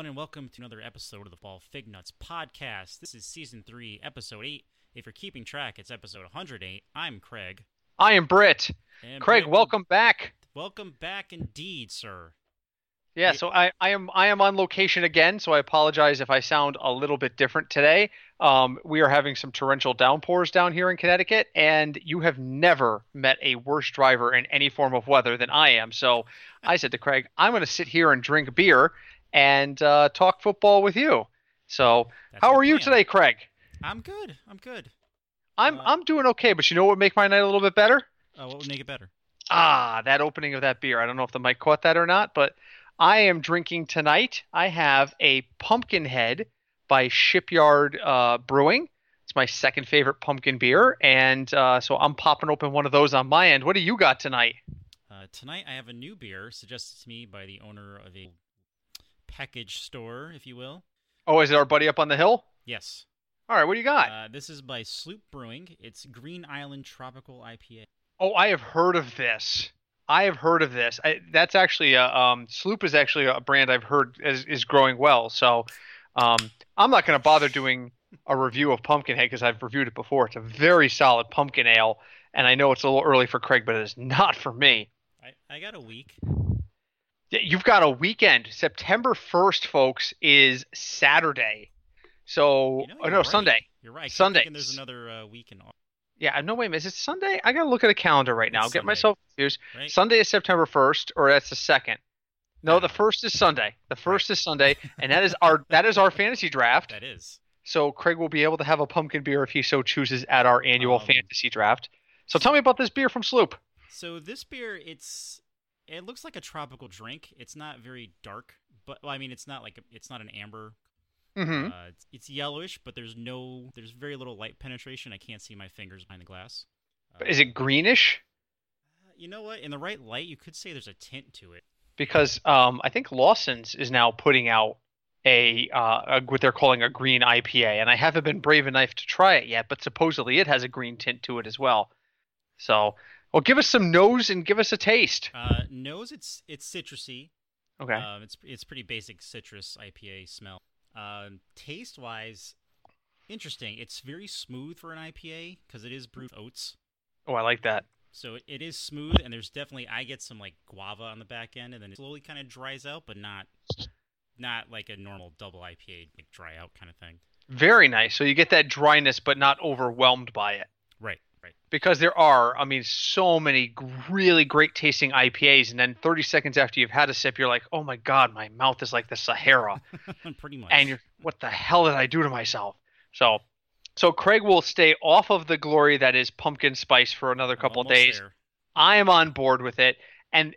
everyone, and welcome to another episode of the Fall Fig Nuts Podcast. This is Season 3, Episode 8. If you're keeping track, it's Episode 108. I'm Craig. I am Britt. And Craig, Britt, welcome back. Welcome back indeed, sir. Yeah, so I am on location again, so I apologize if I sound a little bit different today. We are having some torrential downpours down here in Connecticut, and you have never met a worse driver in any form of weather than I am. So I said to Craig, I'm going to sit here and drink beer and talk football with you. So how are you today, Craig? I'm good. I'm doing okay, but you know what would make my night a little bit better? What would make it better? That opening of that beer. I don't know if the mic caught that or not, but I am drinking tonight. I have a Pumpkinhead by Shipyard Brewing. It's my second favorite pumpkin beer, and so I'm popping open one of those on my end. What do you got tonight? Tonight I have a new beer suggested to me by the owner of a package store, if you will. Oh, is it our buddy up on the hill? Yes. All right, what do you got? This is by Sloop Brewing. It's Green Island Tropical IPA. Oh, I have heard of this. That's actually Sloop is actually a brand I've heard is growing well. So I'm not going to bother doing a review of Pumpkinhead because I've reviewed it before. It's a very solid pumpkin ale, and I know it's a little early for Craig, but it is not for me. I got a week. You've got a weekend. September 1st, folks, is Saturday. So Sunday. You're right. Sunday. And there's another week in August. Yeah, no, wait a minute. Is it Sunday? I got to look at a calendar right now. Get myself confused. Right? Sunday is September 1st, or that's the 2nd. No, the 1st is Sunday. The 1st is Sunday, and that is our fantasy draft. That is. So Craig will be able to have a pumpkin beer if he so chooses at our annual fantasy draft. So tell me about this beer from Sloop. So this beer, it looks like a tropical drink. It's not very dark, but it's not an amber. Mm-hmm. It's yellowish, but there's very little light penetration. I can't see my fingers behind the glass. Is it greenish? You know what? In the right light, you could say there's a tint to it. Because I think Lawson's is now putting out a what they're calling a green IPA, and I haven't been brave enough to try it yet, but supposedly it has a green tint to it as well. So, well, give us some nose and give us a taste. Nose, it's citrusy. Okay. It's pretty basic citrus IPA smell. Taste wise, interesting. It's very smooth for an IPA because it is brewed with oats. Oh, I like that. So it is smooth, and there's definitely I get some like guava on the back end, and then it slowly kind of dries out, but not like a normal double IPA like dry out kind of thing. Very nice. So you get that dryness, but not overwhelmed by it. Right. Because there are, so many really great tasting IPAs, and then 30 seconds after you've had a sip, you're like, oh my God, my mouth is like the Sahara. Pretty much. And you're, what the hell did I do to myself? So Craig will stay off of the glory that is pumpkin spice for another couple of days. There. I am on board with it, and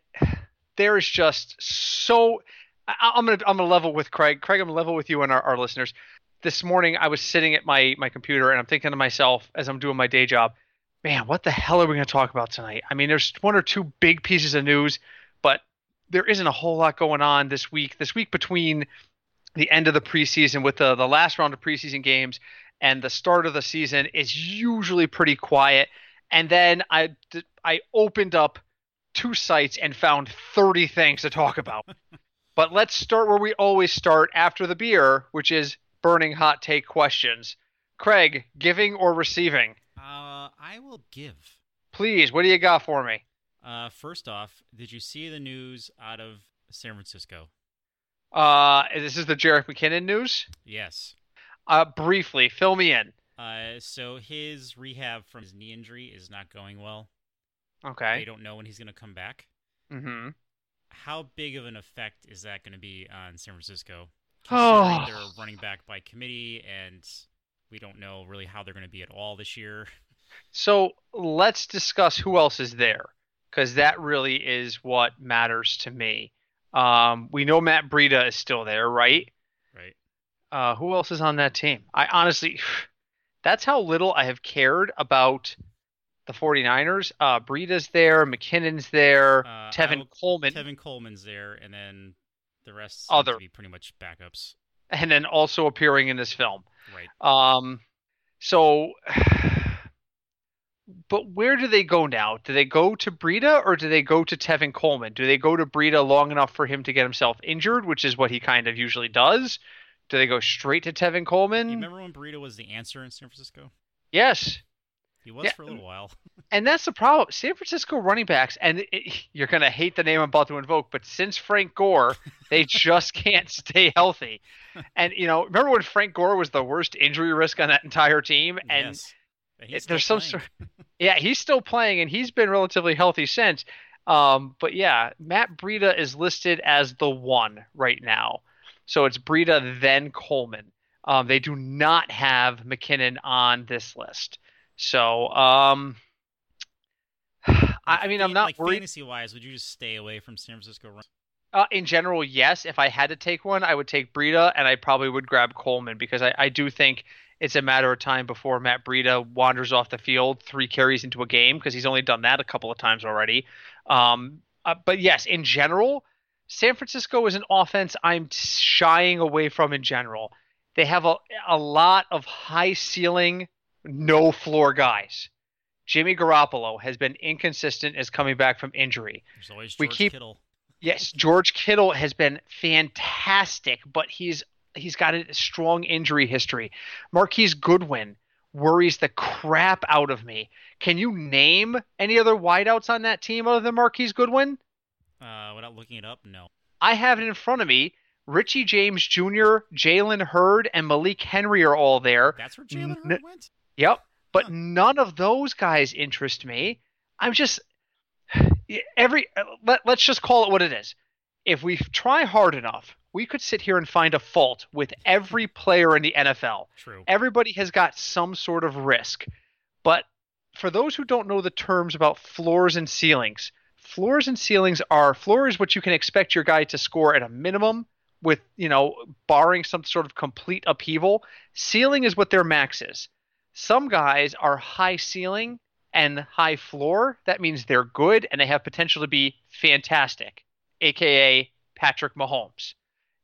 there is just so I'm gonna level with Craig. Craig, I'm gonna level with you and our listeners. This morning, I was sitting at my computer, and I'm thinking to myself as I'm doing my day job, man, what the hell are we going to talk about tonight? There's one or two big pieces of news, but there isn't a whole lot going on this week. This week between the end of the preseason with the last round of preseason games and the start of the season is usually pretty quiet. And then I opened up two sites and found 30 things to talk about. But let's start where we always start after the beer, which is burning hot take questions. Craig, giving or receiving? I will give. Please, what do you got for me? First off, did you see the news out of San Francisco? This is the Jerick McKinnon news? Yes. Briefly, fill me in. So his rehab from his knee injury is not going well. Okay. They don't know when he's going to come back. Mm-hmm. How big of an effect is that going to be on San Francisco? Oh. They're running back by committee, and we don't know really how they're going to be at all this year. So let's discuss who else is there, because that really is what matters to me. We know Matt Breida is still there, right? Right. Who else is on that team? I honestly, that's how little I have cared about the 49ers. Breida's there, McKinnon's there, Tevin Coleman. Tevin Coleman's there, and then the rest seem to be pretty much backups. And then also appearing in this film. Right. So, But where do they go now? Do they go to Breida or do they go to Tevin Coleman? Do they go to Breida long enough for him to get himself injured, which is what he kind of usually does? Do they go straight to Tevin Coleman? You remember when Breida was the answer in San Francisco? Yes. He was for a little while. And that's the problem. San Francisco running backs, and you're going to hate the name I'm about to invoke, but since Frank Gore, they just can't stay healthy. And, you know, remember when Frank Gore was the worst injury risk on that entire team? And yes. He's still playing, and he's been relatively healthy since. But, yeah, Matt Breida is listed as the one right now. So it's Breida, then Coleman. They do not have McKinnon on this list. So, I'm not worried. Fantasy-wise, would you just stay away from San Francisco runs? In general, yes. If I had to take one, I would take Breida, and I probably would grab Coleman because I do think it's a matter of time before Matt Breida wanders off the field 3 carries into a game because he's only done that a couple of times already. But, yes, in general, San Francisco is an offense I'm shying away from in general. They have a lot of high-ceiling, no floor guys. Jimmy Garoppolo has been inconsistent as coming back from injury. There's always Kittle. Yes, George Kittle has been fantastic, but he's got a strong injury history. Marquise Goodwin worries the crap out of me. Can you name any other wideouts on that team other than Marquise Goodwin? Without looking it up, no. I have it in front of me. Richie James Jr., Jalen Hurd, and Malik Henry are all there. That's where Jalen Hurd went? Yep, but none of those guys interest me. I'm just let's just call it what it is. If we try hard enough, we could sit here and find a fault with every player in the NFL. True. Everybody has got some sort of risk. But for those who don't know the terms about floors and ceilings, floor is what you can expect your guy to score at a minimum with, you know, barring some sort of complete upheaval. Ceiling is what their max is. Some guys are high ceiling and high floor. That means they're good and they have potential to be fantastic, a.k.a. Patrick Mahomes.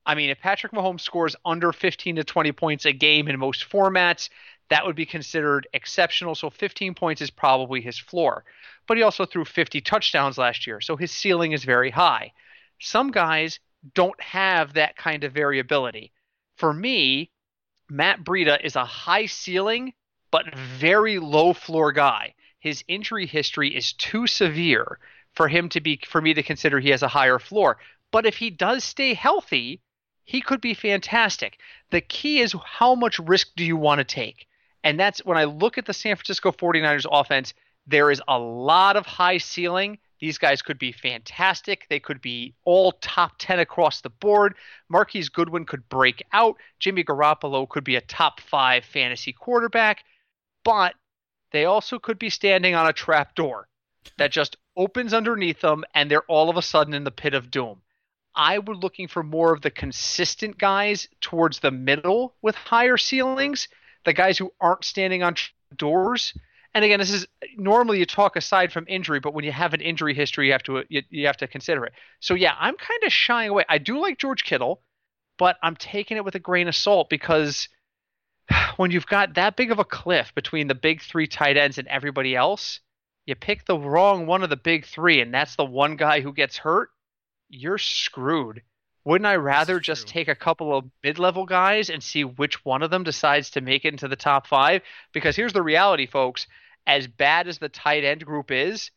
I mean, if Patrick Mahomes scores under 15 to 20 points a game in most formats, that would be considered exceptional. So 15 points is probably his floor. But he also threw 50 touchdowns last year, so his ceiling is very high. Some guys don't have that kind of variability. For me, Matt Breida is a high ceiling but very low floor guy. His injury history is too severe for me to consider he has a higher floor. But if he does stay healthy, he could be fantastic. The key is how much risk do you want to take? And that's when I look at the San Francisco 49ers offense, there is a lot of high ceiling. These guys could be fantastic. They could be all top 10 across the board. Marquise Goodwin could break out. Jimmy Garoppolo could be a top 5 fantasy quarterback. But they also could be standing on a trap door that just opens underneath them, and they're all of a sudden in the pit of doom. I were looking for more of the consistent guys towards the middle with higher ceilings, the guys who aren't standing on doors. And again, this is normally you talk aside from injury, but when you have an injury history, you have to consider it. So yeah, I'm kind of shying away. I do like George Kittle, but I'm taking it with a grain of salt because when you've got that big of a cliff between the big 3 tight ends and everybody else, you pick the wrong one of the big 3, and that's the one guy who gets hurt. You're screwed. Wouldn't I rather just take a couple of mid-level guys and see which one of them decides to make it into the top 5? Because here's the reality, folks. As bad as the tight end group is,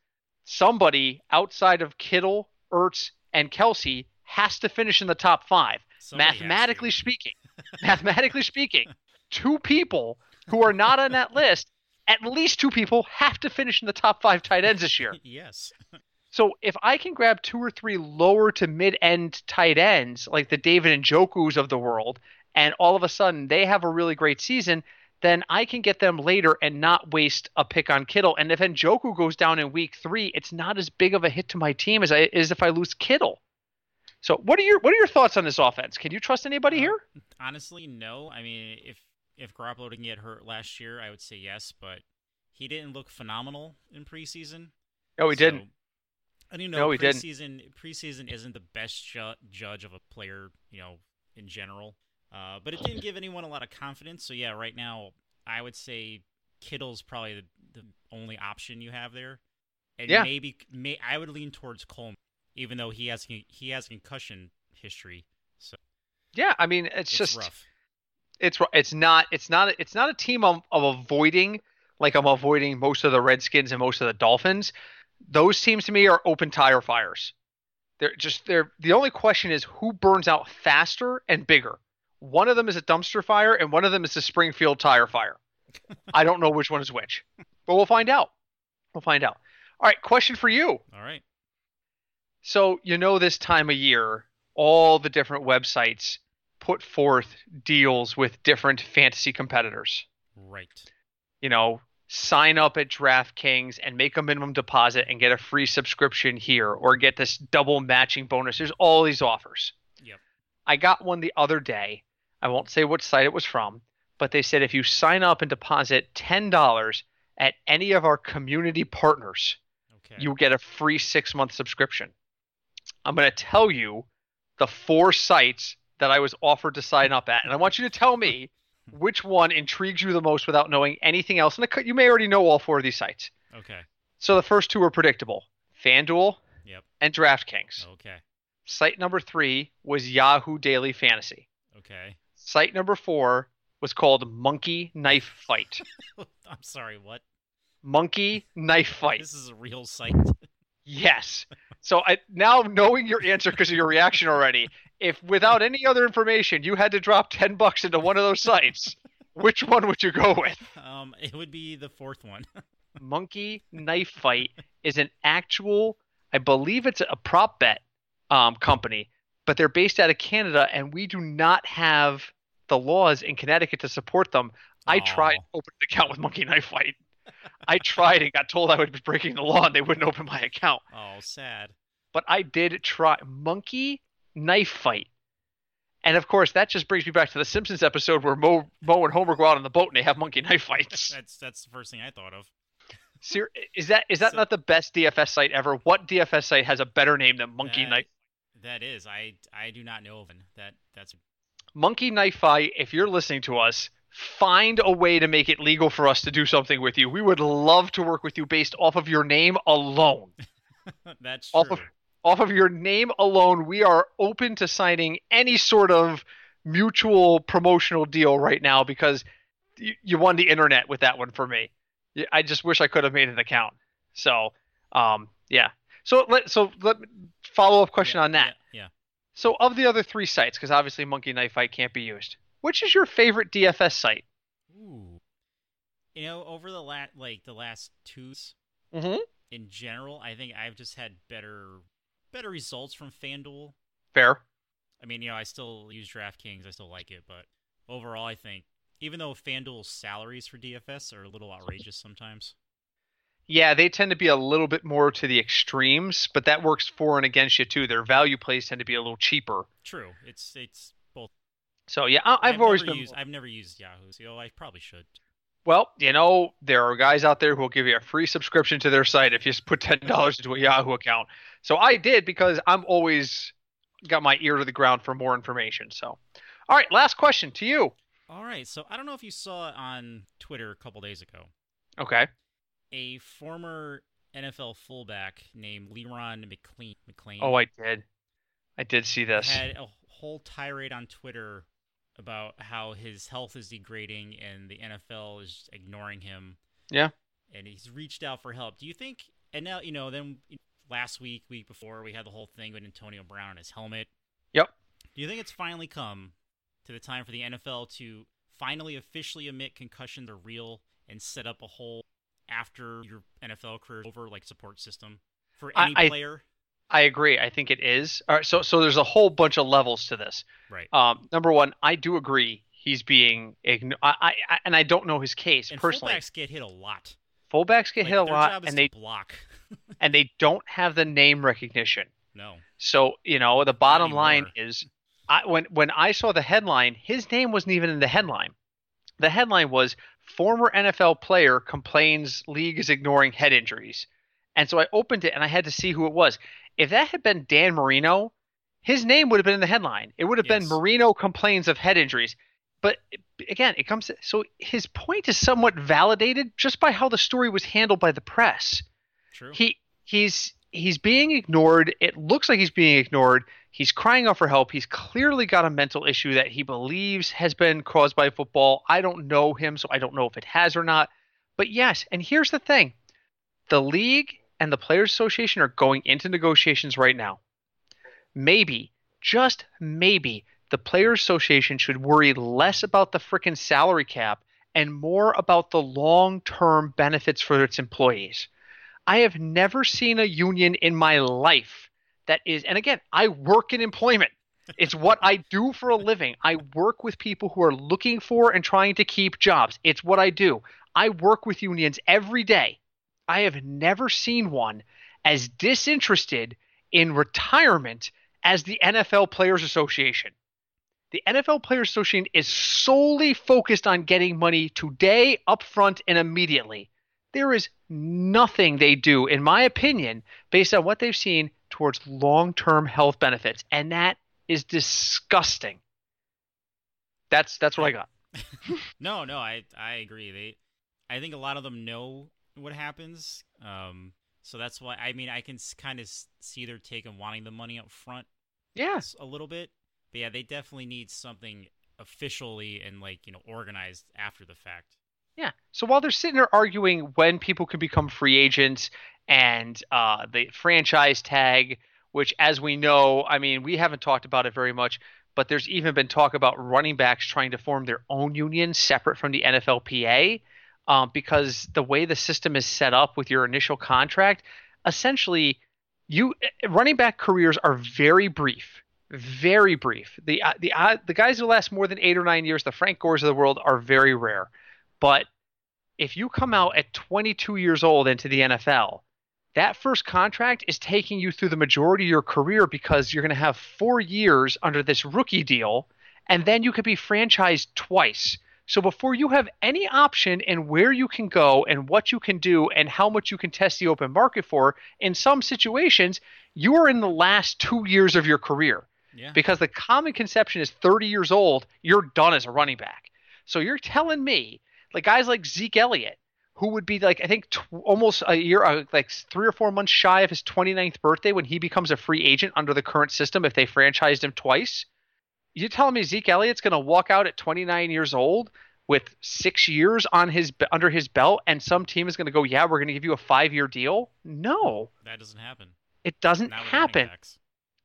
somebody outside of Kittle, Ertz, and Kelsey has to finish in the top 5. Mathematically speaking, 2 people who are not on that list, at least 2 people have to finish in the top 5 tight ends this year. Yes. So if I can grab 2 or 3 lower to mid-end tight ends, like the David Njokus of the world, and all of a sudden they have a really great season, then I can get them later and not waste a pick on Kittle. And if Njoku goes down in week 3, it's not as big of a hit to my team as if I lose Kittle. So what are your thoughts on this offense? Can you trust anybody here? Honestly, no. I mean, if Garoppolo didn't get hurt last year, I would say yes, but he didn't look phenomenal in preseason. No, he didn't. And preseason isn't the best judge of a player, you know, in general. But it didn't give anyone a lot of confidence. So yeah, right now I would say Kittle's probably the the only option you have there. And yeah. maybe I would lean towards Coleman, even though he has concussion history. So yeah, I mean, it's just rough. It's not a team of avoiding, like I'm avoiding most of the Redskins and most of the Dolphins. Those teams to me are open tire fires. They're the only question is who burns out faster and bigger. One of them is a dumpster fire and one of them is a Springfield tire fire. I don't know which one is which, but we'll find out. All right. Question for you. All right. So, this time of year, all the different websites put forth deals with different fantasy competitors. Right. Sign up at DraftKings and make a minimum deposit and get a free subscription here or get this double matching bonus. There's all these offers. Yep. I got one the other day. I won't say what site it was from, but they said if you sign up and deposit $10 at any of our community partners, you get a free 6-month subscription. I'm going to tell you the 4 sites that I was offered to sign up at, and I want you to tell me which one intrigues you the most without knowing anything else. And you may already know all 4 of these sites. Okay. So the first 2 are predictable. FanDuel and DraftKings. Okay. Site number 3 was Yahoo Daily Fantasy. Okay. Site number 4 was called Monkey Knife Fight. I'm sorry, what? Monkey Knife Fight. This is a real site. Yes. So now knowing your answer because of your reaction already, if without any other information you had to drop $10 into one of those sites, which one would you go with? It would be the 4th one. Monkey Knife Fight is an actual, I believe it's a prop bet company, but they're based out of Canada, and we do not have the laws in Connecticut to support them. I tried to open an account with Monkey Knife Fight. I tried and got told I would be breaking the law and they wouldn't open my account. Oh, sad. But I did try Monkey Knife Fight. And of course, that just brings me back to the Simpsons episode where Mo and Homer go out on the boat and they have monkey knife fights. That's the first thing I thought of. Is that not the best DFS site ever? What DFS site has a better name than Monkey Knife? That is. I do not know of it. That's Monkey Knife Fight. If you're listening to us, find a way to make it legal for us to do something with you. We would love to work with you based off of your name alone. That's true. Off of your name alone, we are open to signing any sort of mutual promotional deal right now because you won the internet with that one for me. I just wish I could have made an account. So, yeah. So let follow up question on that. Yeah. So of the other 3 sites, because obviously Monkey Knife Fight can't be used. Which is your favorite DFS site? Ooh, over the last 2 in general, I think I've just had better results from FanDuel. Fair. I mean, I still use DraftKings. I still like it, but overall, I think even though FanDuel's salaries for DFS are a little outrageous sometimes. Yeah, they tend to be a little bit more to the extremes, but that works for and against you too. Their value plays tend to be a little cheaper. True. It's. So, yeah, I've never used Yahoo, so I probably should. Well, there are guys out there who will give you a free subscription to their site if you just put $10 into a Yahoo account. So I did because I'm always got my ear to the ground for more information. So, all right, last question to you. All right, so I don't know if you saw it on Twitter a couple days ago. Okay. A former NFL fullback named Le'Ron McClain. Oh, I did see this. Had a whole tirade on Twitter about how his health is degrading and the NFL is ignoring him. Yeah. And he's reached out for help. Do you think, and now, then last week before, we had the whole thing with Antonio Brown and his helmet. Yep. Do you think it's finally come to the time for the NFL to finally officially admit concussions are real and set up a whole after your NFL career over, like, support system for any player? I agree. I think it is. All right, so there's a whole bunch of levels to this. Right. Number one, I do agree he's being ignored. And I don't know his case and personally. Fullbacks get hit a lot. And they block. And they don't have the name recognition. No. So the bottom line is, when I saw the headline, his name wasn't even in the headline. The headline was former NFL player complains league is ignoring head injuries. And so I opened it and I had to see who it was. If that had been Dan Marino, his name would have been in the headline. It would have been Marino complains of head injuries. But again, it comes to, so his point is somewhat validated just by how the story was handled by the press. True. He's being ignored. It looks like he's being ignored. He's crying out for help. He's clearly got a mental issue that he believes has been caused by football. I don't know him, so I don't know if it has or not. But yes, and here's the thing. The league and the Players Association are going into negotiations right now. Maybe, just maybe, the Players Association should worry less about the frickin' salary cap and more about the long-term benefits for its employees. I have never seen a union in my life that is, and again, I work in employment. It's what I do for a living. I work with people who are looking for and trying to keep jobs. It's what I do. I work with unions every day. I have never seen one as disinterested in retirement as the NFL Players Association. The NFL Players Association is solely focused on getting money today, upfront, and immediately. There is nothing they do, in my opinion, based on what they've seen towards long-term health benefits. And that is disgusting. That's what I got. No, I agree. I think a lot of them know what happens. So that's why, I mean, I can kind of see their take on wanting the money up front. Yes, yeah. A little bit. But yeah, they definitely need something officially and, like, you know, organized after the fact. Yeah. So while they're sitting there arguing when people can become free agents and the franchise tag, which, as we know, I mean, we haven't talked about it very much, but there's even been talk about running backs trying to form their own union separate from the NFLPA because the way the system is set up with your initial contract, essentially, running back careers are very brief. Very brief. The guys who last more than 8 or 9 years, the Frank Gores of the world, are very rare. But if you come out at 22 years old into the NFL, that first contract is taking you through the majority of your career because you're going to have 4 years under this rookie deal, and then you could be franchised twice. So before you have any option in where you can go and what you can do and how much you can test the open market for, in some situations, you are in the last 2 years of your career. Yeah. Because the common conception is 30 years old, you're done as a running back. So you're telling me, like, guys like Zeke Elliott, who would be, like, I think almost a year, like 3 or 4 months shy of his 29th birthday when he becomes a free agent under the current system if they franchised him twice. You're telling me Zeke Elliott's going to walk out at 29 years old with 6 years on under his belt and some team is going to go, yeah, we're going to give you a 5-year deal? No. That doesn't happen. It doesn't happen.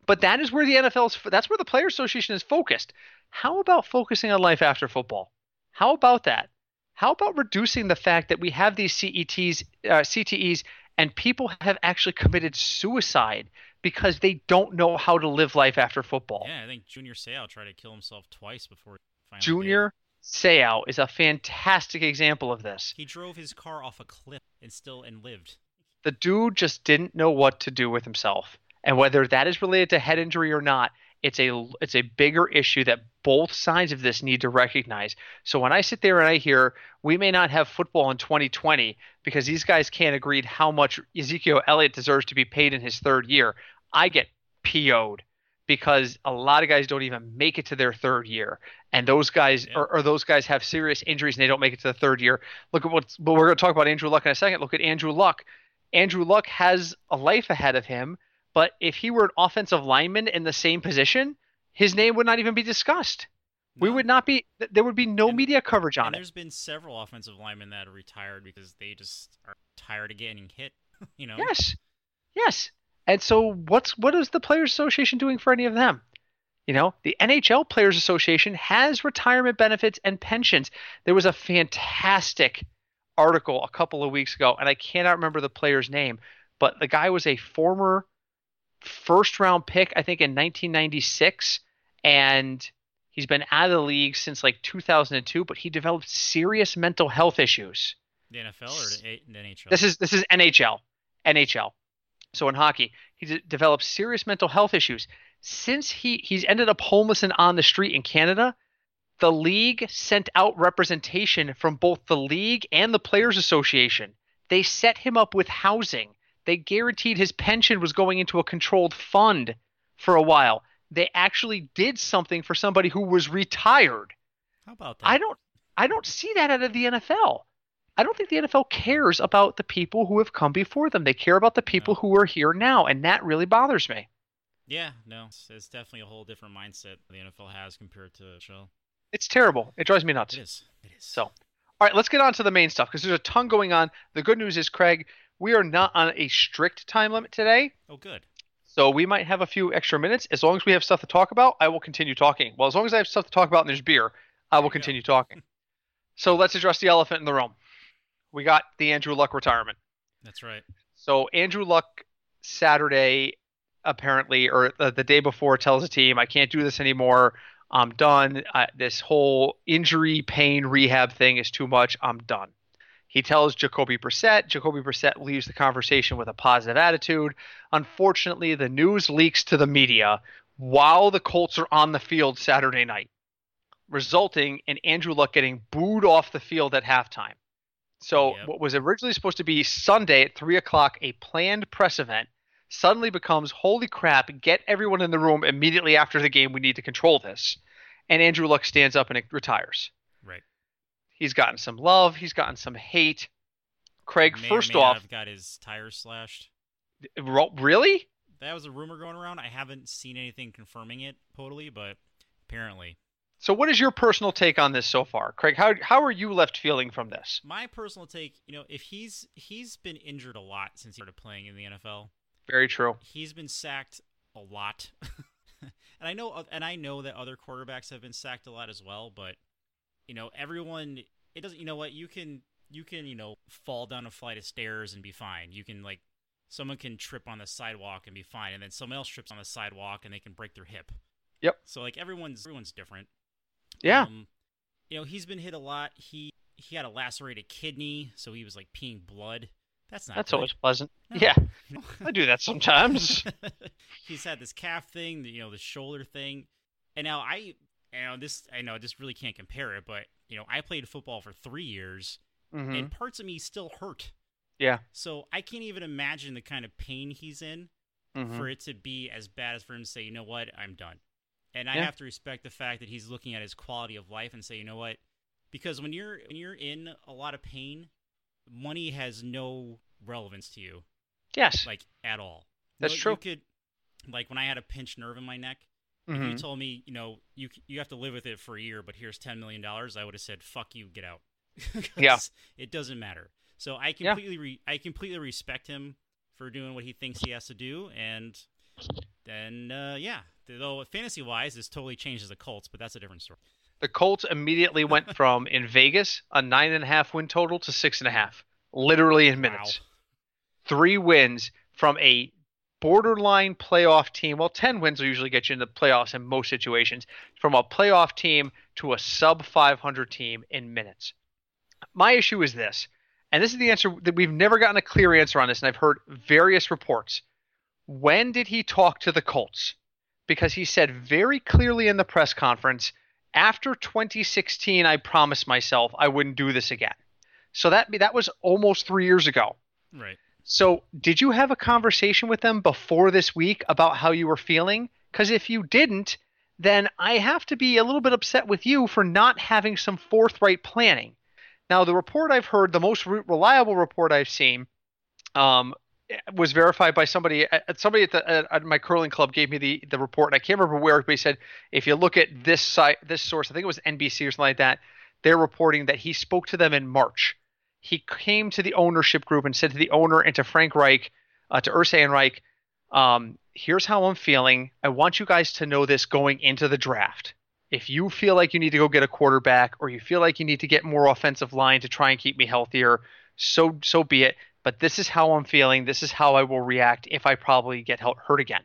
But that is where the that's where the Players Association is focused. How about focusing on life after football? How about that? How about reducing the fact that we have these CTEs and people have actually committed suicide because they don't know how to live life after football? Yeah, I think Junior Seau tried to kill himself twice before finally. Junior Seau is a fantastic example of this. He drove his car off a cliff and lived. The dude just didn't know what to do with himself. And whether that is related to head injury or not, it's a bigger issue that both sides of this need to recognize. So when I sit there and I hear we may not have football in 2020 because these guys can't agree how much Ezekiel Elliott deserves to be paid in his third year, I get PO'd because a lot of guys don't even make it to their third year. And those guys those guys have serious injuries and they don't make it to the third year. Look at but we're going to talk about Andrew Luck in a second. Look at Andrew Luck. Andrew Luck has a life ahead of him. But if he were an offensive lineman in the same position, his name would not even be discussed. No. There would be no media coverage on it. There's been several offensive linemen that are retired because they just are tired of getting hit, you know? Yes. And so what is the Players Association doing for any of them? You know, the NHL Players Association has retirement benefits and pensions. There was a fantastic article a couple of weeks ago, and I cannot remember the player's name, but the guy was a former first-round pick, I think, in 1996, and he's been out of the league since, like, 2002, but he developed serious mental health issues. The NFL or the NHL? This is NHL. NHL. So in hockey, he developed serious mental health issues. Since he's ended up homeless and on the street in Canada, the league sent out representation from both the league and the Players Association. They set him up with housing. They guaranteed his pension was going into a controlled fund for a while. They actually did something for somebody who was retired. How about that? I don't see that out of the NFL. I don't think the NFL cares about the people who have come before them. They care about the people who are here now, and that really bothers me. Yeah, no, it's definitely a whole different mindset the NFL has compared to the show. It's terrible. It drives me nuts. It is. So, all right, let's get on to the main stuff because there's a ton going on. The good news is, Craig, we are not on a strict time limit today. Oh, good. So we might have a few extra minutes. As long as we have stuff to talk about, I will continue talking. Well, as long as I have stuff to talk about and there's beer, I will continue talking. So let's address the elephant in the room. We got the Andrew Luck retirement. That's right. So Andrew Luck Saturday, apparently, or the day before, tells the team, I can't do this anymore. I'm done. This whole injury, pain, rehab thing is too much. I'm done. He tells Jacoby Brissett. Jacoby Brissett leaves the conversation with a positive attitude. Unfortunately, the news leaks to the media while the Colts are on the field Saturday night, resulting in Andrew Luck getting booed off the field at halftime. So what was originally supposed to be Sunday at 3 o'clock, a planned press event, suddenly becomes, holy crap, get everyone in the room immediately after the game. We need to control this. And Andrew Luck stands up and retires. Right. He's gotten some love. He's gotten some hate. Craig, first off, I've got his tires slashed. Really? That was a rumor going around. I haven't seen anything confirming it totally, but apparently. So what is your personal take on this so far, Craig? How are you left feeling from this? My personal take, if he's been injured a lot since he started playing in the NFL. Very true. He's been sacked a lot. and I know that other quarterbacks have been sacked a lot as well, but everyone, it doesn't, you can fall down a flight of stairs and be fine. You can, someone can trip on the sidewalk and be fine, and then someone else trips on the sidewalk and they can break their hip. Yep. So everyone's different. Yeah. He's been hit a lot. He had a lacerated kidney, so he was peeing blood. That's always pleasant. No. Yeah. I do that sometimes. He's had this calf thing, the shoulder thing. And now I really can't compare it, but I played football for 3 years and parts of me still hurt. Yeah. So I can't even imagine the kind of pain he's in for it to be as bad as for him to say, you know what, I'm done. And I have to respect the fact that he's looking at his quality of life and say, you know what? Because when you're in a lot of pain, money has no relevance to you. Yes. At all. That's true. You could, when I had a pinched nerve in my neck, and you told me, you have to live with it for a year, but here's $10 million, I would have said, fuck you, get out. Yeah. It doesn't matter. So I completely I completely respect him for doing what he thinks he has to do, and then, though fantasy-wise, this totally changes the Colts, but that's a different story. The Colts immediately went from, in Vegas, a 9.5 win total to 6.5, literally in minutes. Wow. 3 wins from a borderline playoff team. Well, 10 wins will usually get you into the playoffs in most situations. From a playoff team to a sub-500 team in minutes. My issue is this, and this is the answer that we've never gotten a clear answer on this, and I've heard various reports. When did he talk to the Colts? Because he said very clearly in the press conference, after 2016, I promised myself I wouldn't do this again. So that was almost 3 years ago. Right. So did you have a conversation with them before this week about how you were feeling? Because if you didn't, then I have to be a little bit upset with you for not having some forthright planning. Now, the report I've heard, the most reliable report I've seen, was verified by somebody at my curling club gave me the report, and I can't remember where, but he said, if you look at this site, this source, I think it was NBC or something like that, they're reporting that he spoke to them in March. He came to the ownership group and said to the owner and to Frank Reich, to Ursay and Reich, here's how I'm feeling. I want you guys to know this going into the draft. If you feel like you need to go get a quarterback, or you feel like you need to get more offensive line to try and keep me healthier, so be it. But this is how I'm feeling. This is how I will react if I probably get hurt again.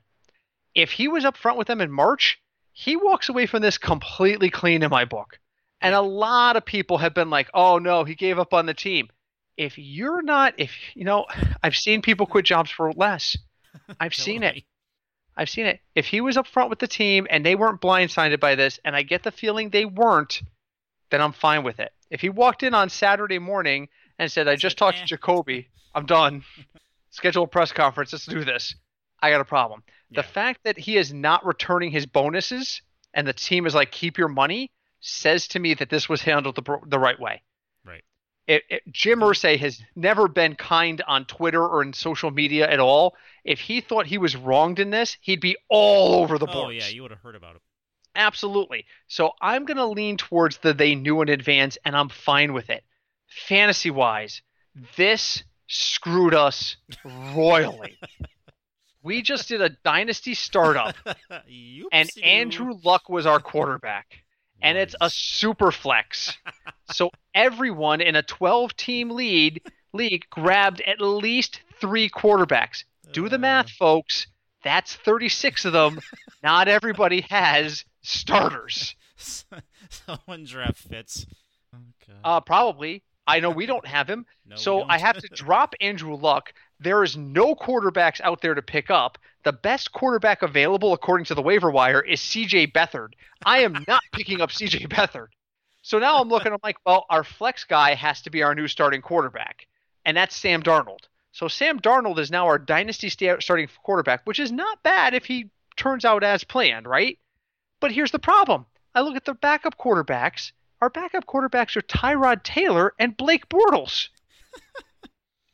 If he was up front with them in March, he walks away from this completely clean in my book. And a lot of people have been like, oh, no, he gave up on the team. If you're not, I've seen people quit jobs for less. I've seen it. I've seen it. If he was up front with the team and they weren't blindsided by this, and I get the feeling they weren't, then I'm fine with it. If he walked in on Saturday morning and said, I just talked to Jacoby, I'm done. Schedule a press conference. Let's do this. I got a problem. Yeah. The fact that he is not returning his bonuses and the team is like, keep your money says to me that this was handled the right way. Right. Jim Irsay has never been kind on Twitter or in social media at all. If he thought he was wronged in this, he'd be all over the board. Oh, yeah, you would have heard about it. Absolutely. So I'm going to lean towards they knew in advance, and I'm fine with it. Fantasy-wise, this screwed us royally. We just did a dynasty startup, and Andrew Luck was our quarterback. And it's a super flex. So everyone in a 12-team league grabbed at least 3 quarterbacks. Do the math, folks. That's 36 of them. Not everybody has starters. Someone draft Fitz. Okay. Probably. I know we don't have him. No, so I have to drop Andrew Luck. There is no quarterbacks out there to pick up. The best quarterback available, according to the waiver wire, is C.J. Beathard. I am not picking up C.J. Beathard. So now I'm like, well, our flex guy has to be our new starting quarterback, and that's Sam Darnold. So Sam Darnold is now our dynasty starting quarterback, which is not bad if he turns out as planned, right? But here's the problem. I look at the backup quarterbacks. Our backup quarterbacks are Tyrod Taylor and Blake Bortles.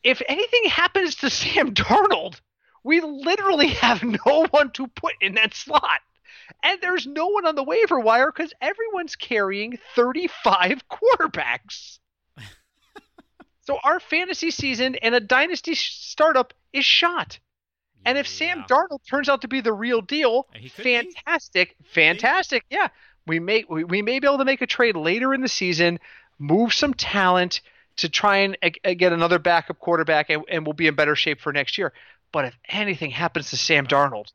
If anything happens to Sam Darnold, we literally have no one to put in that slot. And there's no one on the waiver wire because everyone's carrying 35 quarterbacks. So our fantasy season and a dynasty startup is shot. And if Sam Darnold turns out to be the real deal, fantastic. Yeah, we may be able to make a trade later in the season, move some talent to try and get another backup quarterback, and we'll be in better shape for next year. But if anything happens to Sam Darnold,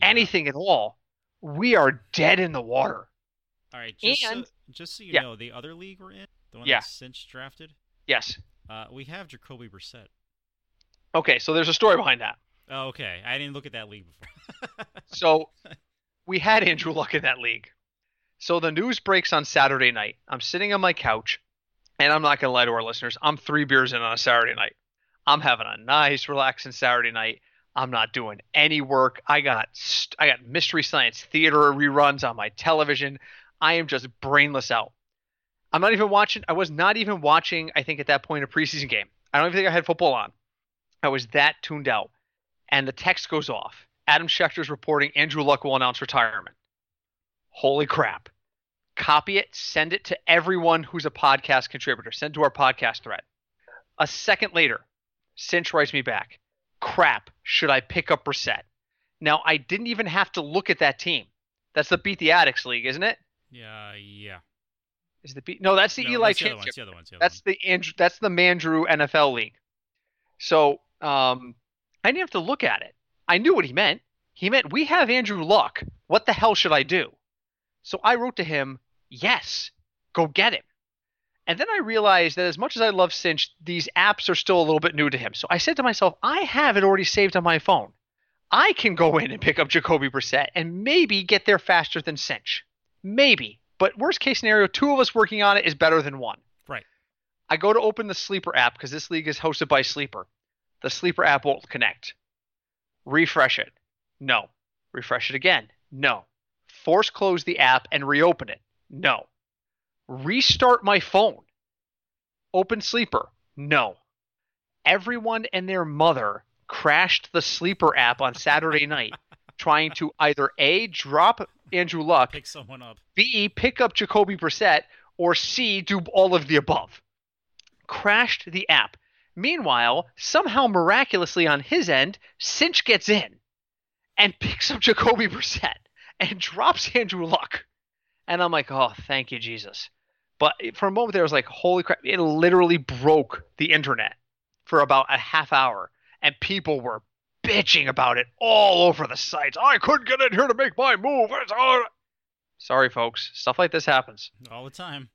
anything at all, we are dead in the water. All right, just so you know, the other league we're in, the one that Cinch drafted, yes, we have Jacoby Brissett. Okay, so there's a story behind that. Oh, okay, I didn't look at that league before. So we had Andrew Luck in that league. So the news breaks on Saturday night. I'm sitting on my couch, and I'm not going to lie to our listeners, I'm 3 beers in on a Saturday night. I'm having a nice, relaxing Saturday night. I'm not doing any work. I got Mystery Science Theater reruns on my television. I am just brainless out. I was not even watching, I think, at that point, a preseason game. I don't even think I had football on. I was that tuned out. And the text goes off. Adam Schefter's reporting Andrew Luck will announce retirement. Holy crap. Copy it. Send it to everyone who's a podcast contributor. Send to our podcast thread. A second later, Cinch writes me back. Crap, should I pick up Brissett? Now, I didn't even have to look at that team. That's the Beat the Addicts League, isn't it? Yeah. Is the No, that's the Eli Championship. That's the Mandrew NFL League. So I didn't have to look at it. I knew what he meant. He meant, we have Andrew Luck. What the hell should I do? So I wrote to him, yes, go get him. And then I realized that as much as I love Cinch, these apps are still a little bit new to him. So I said to myself, I have it already saved on my phone. I can go in and pick up Jacoby Brissett and maybe get there faster than Cinch. Maybe. But worst case scenario, 2 of us working on it is better than 1. Right. I go to open the Sleeper app because this league is hosted by Sleeper. The Sleeper app won't connect. Refresh it. No. Refresh it again. No. Force close the app and reopen it. No. Restart my phone. Open Sleeper. No. Everyone and their mother crashed the Sleeper app on Saturday night trying to either A, drop Andrew Luck, pick someone up, B, pick up Jacoby Brissett, or C, do all of the above. Crashed the app. Meanwhile, somehow miraculously on his end, Cinch gets in and picks up Jacoby Brissett and drops Andrew Luck. And I'm like, oh, thank you, Jesus. But for a moment there, I was like, holy crap. It literally broke the internet for about a half hour. And people were bitching about it all over the sites. I couldn't get in here to make my move. Sorry, folks. Stuff like this happens. All the time.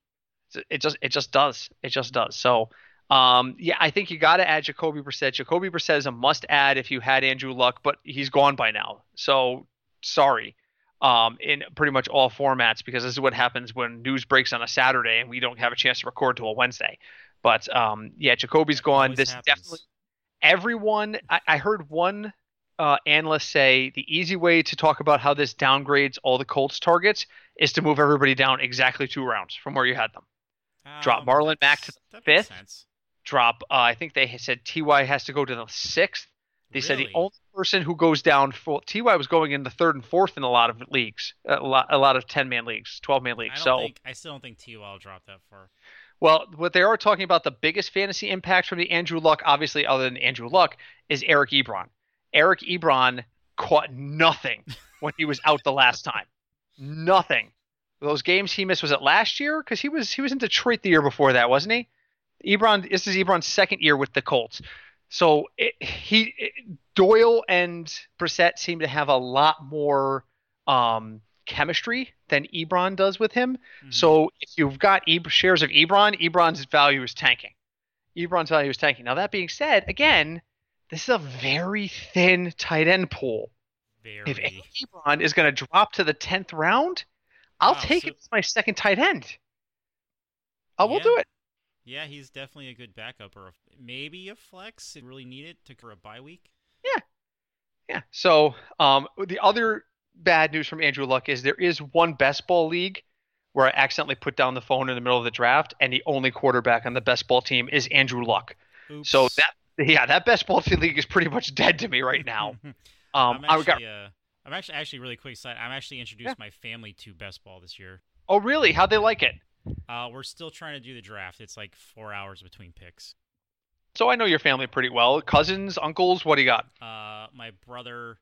It just does. It just does. So, I think you got to add Jacoby Brissett. Jacoby Brissett is a must-add if you had Andrew Luck, but he's gone by now. So, sorry. In pretty much all formats, because this is what happens when news breaks on a Saturday and we don't have a chance to record till a Wednesday. But Jacoby's gone. This happens. Definitely everyone. I heard one analysts say the easy way to talk about how this downgrades all the Colts targets is to move everybody down exactly 2 rounds from where you had them. Drop Marlon Mack to the 5th. Drop, I think they said T.Y. has to go to the 6th. They said the only person who goes down for T.Y. was going in the 3rd and 4th in a lot of leagues, a lot of 10-man leagues, 12-man leagues. I still don't think T.Y. will drop that far. Well, what they are talking about, the biggest fantasy impact from the Andrew Luck, obviously other than Andrew Luck, is Eric Ebron. Eric Ebron caught nothing when he was out the last time. Nothing. Those games he missed, was it last year? Because he was in Detroit the year before that, wasn't he? Ebron. This is Ebron's 2nd year with the Colts. So Doyle and Brissett seem to have a lot more chemistry than Ebron does with him. Mm-hmm. So if you've got shares of Ebron, Ebron's value is tanking. Now, that being said, again, this is a very thin tight end pool. If Ebron is going to drop to the 10th round, I'll take it as my 2nd tight end. I will do it. Yeah, he's definitely a good backup or maybe a flex. It really needed to go a bye week. Yeah. So the other bad news from Andrew Luck is there is one best ball league where I accidentally put down the phone in the middle of the draft, and the only quarterback on the best ball team is Andrew Luck. Oops. So that best ball league is pretty much dead to me right now. I'm actually really quick side. I'm actually introduced my family to best ball this year. Oh, really? How'd they like it? We're still trying to do the draft. It's like 4 hours between picks. So I know your family pretty well. Cousins, uncles, what do you got? My brother,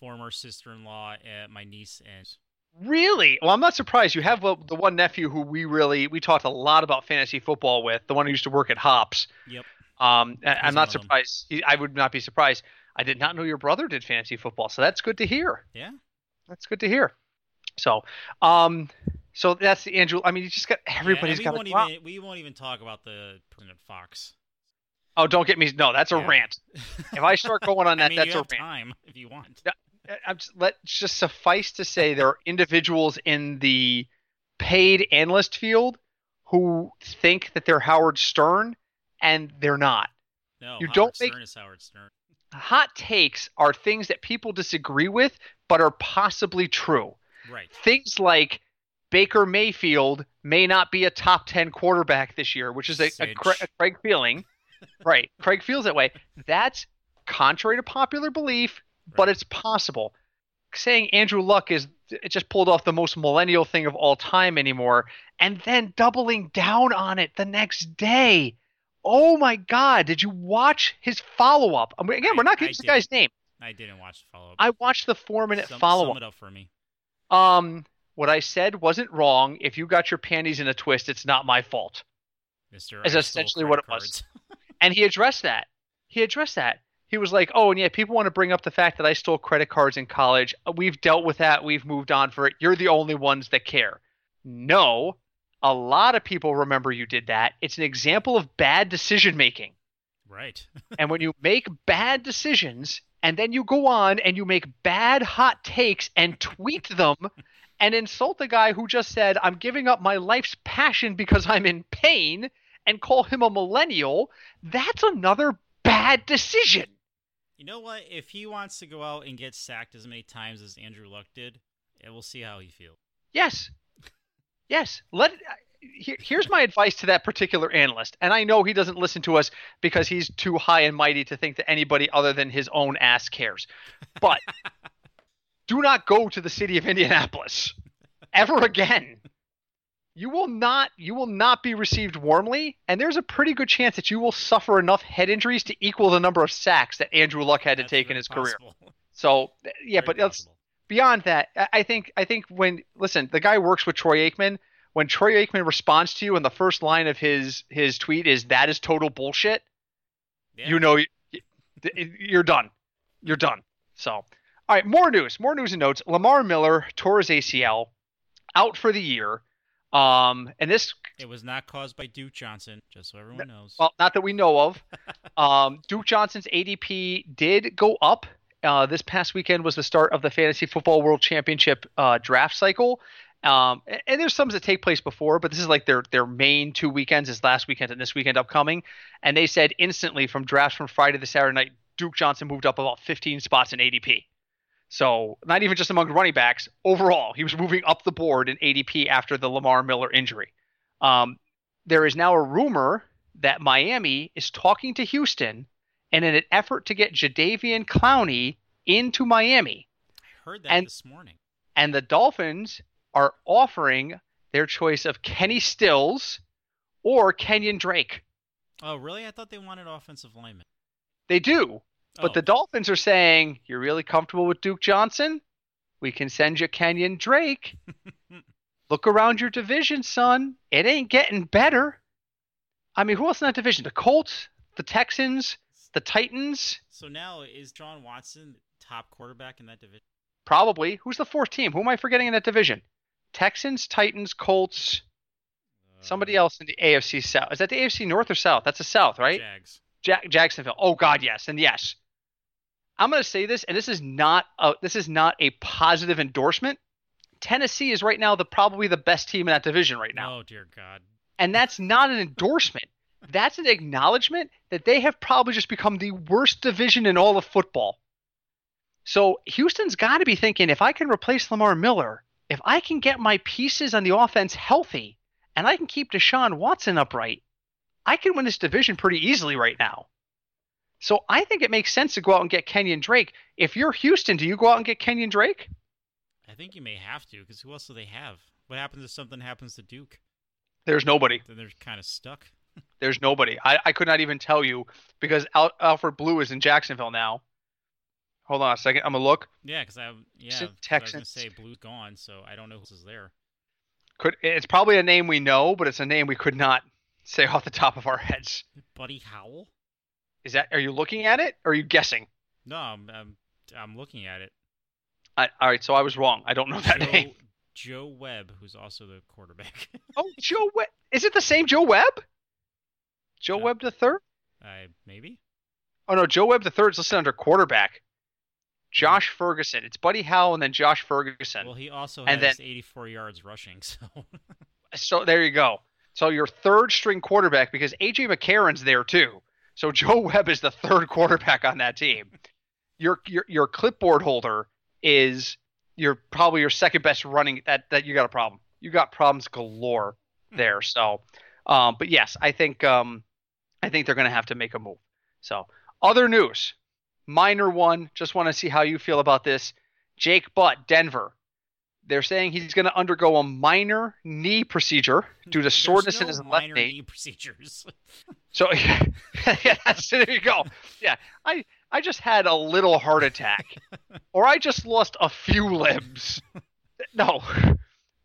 former sister-in-law, my niece, and... Really? Well, I'm not surprised. You have the one nephew who we talked a lot about fantasy football with, the one who used to work at Hops. Yep. I'm not surprised. I would not be surprised. I did not know your brother did fantasy football, so that's good to hear. Yeah. That's good to hear. So, So that's the Andrew. I mean, you just got everybody's got. We won't even talk about the President Fox. Oh, don't get me. No, that's a rant. If I start going on that, that's a rant. Time if you want. Let's just suffice to say there are individuals in the paid analyst field who think that they're Howard Stern, and they're not. No, Howard Stern is Howard Stern. Hot takes are things that people disagree with, but are possibly true. Right. Things like Baker Mayfield may not be a top 10 quarterback this year, which is a Craig feeling. Right. Craig feels that way. That's contrary to popular belief, but it's possible. Saying Andrew Luck just pulled off the most millennial thing of all time anymore, and then doubling down on it the next day. Oh, my God. Did you watch his follow-up? I mean, again, we're not getting this guy's name. I didn't watch the follow-up. I watched the 4-minute follow-up. Sum it up for me. What I said wasn't wrong. If you got your panties in a twist, it's not my fault. Mr. Is essentially what it was. And he addressed that. He was like, oh, and yeah, people want to bring up the fact that I stole credit cards in college. We've dealt with that. We've moved on for it. You're the only ones that care. No, a lot of people remember you did that. It's an example of bad decision making. Right. And when you make bad decisions and then you go on and you make bad hot takes and tweet them and insult the guy who just said, I'm giving up my life's passion because I'm in pain, and call him a millennial, that's another bad decision. You know what? If he wants to go out and get sacked as many times as Andrew Luck did, we'll see how he feels. Yes. Here's my advice to that particular analyst, and I know he doesn't listen to us because he's too high and mighty to think that anybody other than his own ass cares. But do not go to the city of Indianapolis ever again. You will not be received warmly, and there's a pretty good chance that you will suffer enough head injuries to equal the number of sacks that Andrew Luck had to take in his career. So, yeah, very but beyond that, I think the guy works with Troy Aikman. When Troy Aikman responds to you and the first line of his tweet is, that is total bullshit, you know you're done. You're done. So... All right, more news and notes. Lamar Miller tore his ACL, out for the year. It was not caused by Duke Johnson, just so everyone knows. Well, not that we know of. Duke Johnson's ADP did go up. This past weekend was the start of the Fantasy Football World Championship draft cycle. And there's some that take place before, but this is like their main 2 weekends, is last weekend and this weekend upcoming. And they said instantly from drafts from Friday to Saturday night, Duke Johnson moved up about 15 spots in ADP. So not even just among running backs. Overall, he was moving up the board in ADP after the Lamar Miller injury. There is now a rumor that Miami is talking to Houston, and in an effort to get Jadeveon Clowney into Miami. I heard that this morning. And the Dolphins are offering their choice of Kenny Stills or Kenyan Drake. Oh, really? I thought they wanted offensive linemen. They do. But the Dolphins are saying, you're really comfortable with Duke Johnson? We can send you Kenyan Drake. Look around your division, son. It ain't getting better. I mean, who else in that division? The Colts, the Texans, the Titans. So now is John Watson top quarterback in that division? Probably. Who's the fourth team? Who am I forgetting in that division? Texans, Titans, Colts, somebody else in the AFC South. Is that the AFC North or South? That's the South, right? Jags. Jacksonville. Oh, God, yes. And yes. I'm going to say this, and this is not a positive endorsement. Tennessee is right now probably the best team in that division right now. Oh, dear God. And that's not an endorsement. That's an acknowledgement that they have probably just become the worst division in all of football. So Houston's got to be thinking, if I can replace Lamar Miller, if I can get my pieces on the offense healthy, and I can keep Deshaun Watson upright, I can win this division pretty easily right now. So I think it makes sense to go out and get Kenyan Drake. If you're Houston, do you go out and get Kenyan Drake? I think you may have to, because who else do they have? What happens if something happens to Duke? There's nobody. Then they're kind of stuck. There's nobody. I could not even tell you, because Alfred Blue is in Jacksonville now. Hold on a second. I'm going to look. Yeah, because I was going to say Blue's gone, so I don't know who's there. It's probably a name we know, but it's a name we could not say off the top of our heads. Buddy Howell? Are you looking at it, or are you guessing? No, I'm looking at it. All right, so I was wrong. I don't know that name. Joe Webb, who's also the quarterback. Oh, Joe Webb. Is it the same Joe Webb? Joe Webb the third? Maybe. Oh, no, Joe Webb the third is listed under quarterback. Josh Ferguson. It's Buddy Howell and then Josh Ferguson. Well, he also has 84 yards rushing. So there you go. So your third string quarterback, because A.J. McCarron's there too. So Joe Webb is the third quarterback on that team. Your clipboard holder is probably your second best running. That you got a problem. You got problems galore there. So, but yes, I think they're going to have to make a move. So other news. Minor one, just want to see how you feel about this. Jake Butt, Denver. They're saying he's going to undergo a minor knee procedure due to soreness in his left knee. Minor knee procedures. So, so there you go. Yeah, I just had a little heart attack, or I just lost a few limbs. No.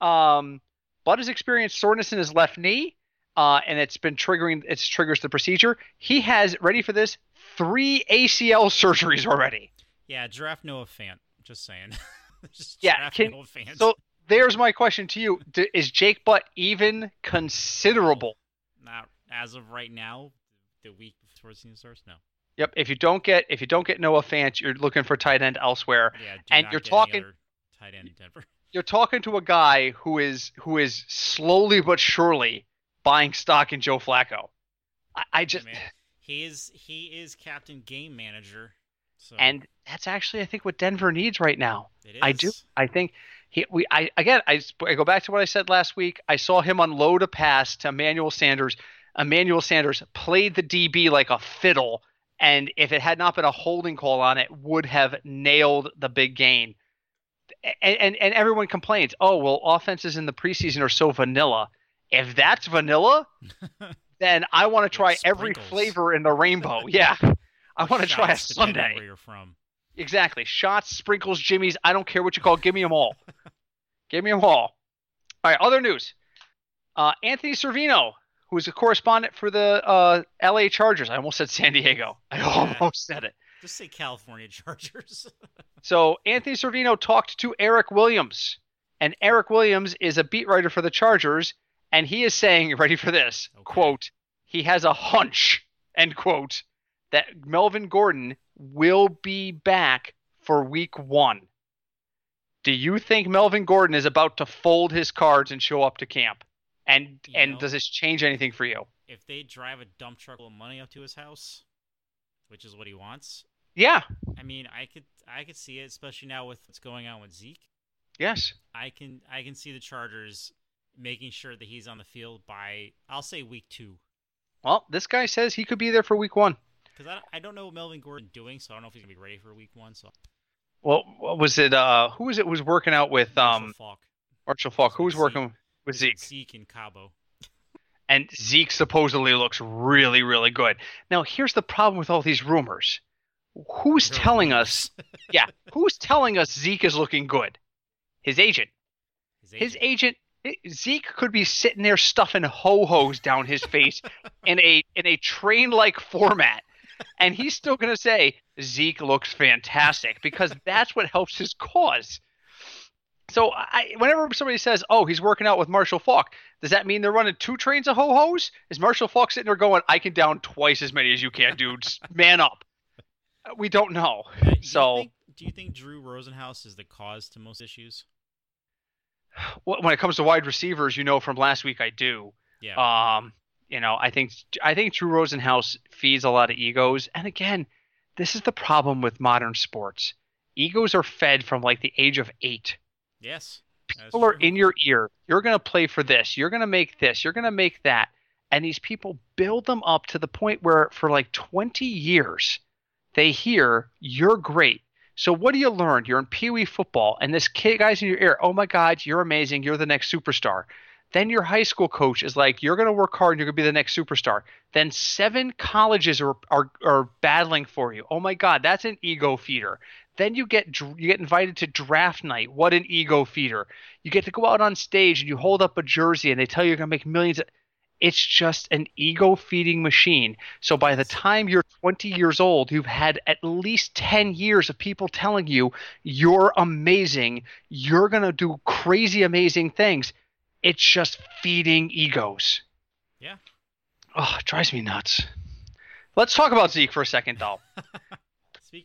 Butt has experienced soreness in his left knee, and it triggers the procedure. He has, ready for this, 3 ACL surgeries already. Yeah, draft Noah Fant. Just saying. Noah Fant. So there's my question to you. Is Jake Butt even considerable? Not as of right now. The week before the season starts, no. Yep. If you don't get Noah Fant, you're looking for tight end elsewhere. Yeah. And you're talking tight end in Denver. You're talking to a guy who is slowly but surely buying stock in Joe Flacco. He is captain game manager. So. And that's actually, I think, what Denver needs right now. It is. I go back to what I said last week. I saw him unload a pass to Emmanuel Sanders. Emmanuel Sanders played the DB like a fiddle. And if it had not been a holding call on it, would have nailed the big gain. And everyone complains, oh, well, offenses in the preseason are so vanilla. If that's vanilla... then I want to try every flavor in the rainbow. Yeah. I want to try a Sunday. Where you're from. Exactly. Shots, sprinkles, jimmies. I don't care what you call. Give me them all. Give me them all. All right. Other news. Anthony Servino, who is a correspondent for the LA Chargers. I almost said San Diego. I almost said it. Just say California Chargers. So Anthony Servino talked to Eric Williams, and Eric Williams is a beat writer for the Chargers. And he is saying, ready for this, okay, quote, he has a hunch, end quote, that Melvin Gordon will be back for week 1. Do you think Melvin Gordon is about to fold his cards and show up to camp? And does this change anything for you? If they drive a dump truck of money up to his house, which is what he wants, Yeah. I mean, I could see it, especially now with what's going on with Zeke. Yes. I can see the Chargers making sure that he's on the field by, I'll say, week 2. Well, this guy says he could be there for week 1. Because I don't know what Melvin Gordon doing, so I don't know if he's going to be ready for week 1. So. Well, what was it? Who was it was working out with? Marshall Faulk. Marshall Faulk. Who was working with Zeke? Zeke in Cabo. And Zeke supposedly looks really, really good. Now, here's the problem with all these rumors. Who's telling us? Yeah, who's telling us Zeke is looking good? His agent. Zeke could be sitting there stuffing ho-hos down his face in a train-like format, and he's still going to say Zeke looks fantastic because that's what helps his cause. So whenever somebody says, oh, he's working out with Marshall Faulk, does that mean they're running 2 trains of ho-hos? Is Marshall Faulk sitting there going, I can down twice as many as you can, dudes. Man up. We don't know. Do you think Drew Rosenhaus is the cause to most issues? Well, when it comes to wide receivers, from last week, I do. Yeah. I think Drew Rosenhaus feeds a lot of egos. And again, this is the problem with modern sports. Egos are fed from like the age of 8. Yes. People are in your ear. You're going to play for this. You're going to make this. You're going to make that. And these people build them up to the point where for like 20 years, they hear you're great. So what do you learn? You're in Pee Wee football and this kid guy's in your ear. Oh, my God, you're amazing. You're the next superstar. Then your high school coach is like, you're going to work hard and you're going to be the next superstar. Then 7 colleges are battling for you. Oh, my God, that's an ego feeder. Then you get invited to draft night. What an ego feeder. You get to go out on stage and you hold up a jersey and they tell you you're going to make millions. It's just an ego-feeding machine. So by the time you're 20 years old, you've had at least 10 years of people telling you you're amazing, you're going to do crazy amazing things. It's just feeding egos. Yeah. Oh, it drives me nuts. Let's talk about Zeke for a second, though.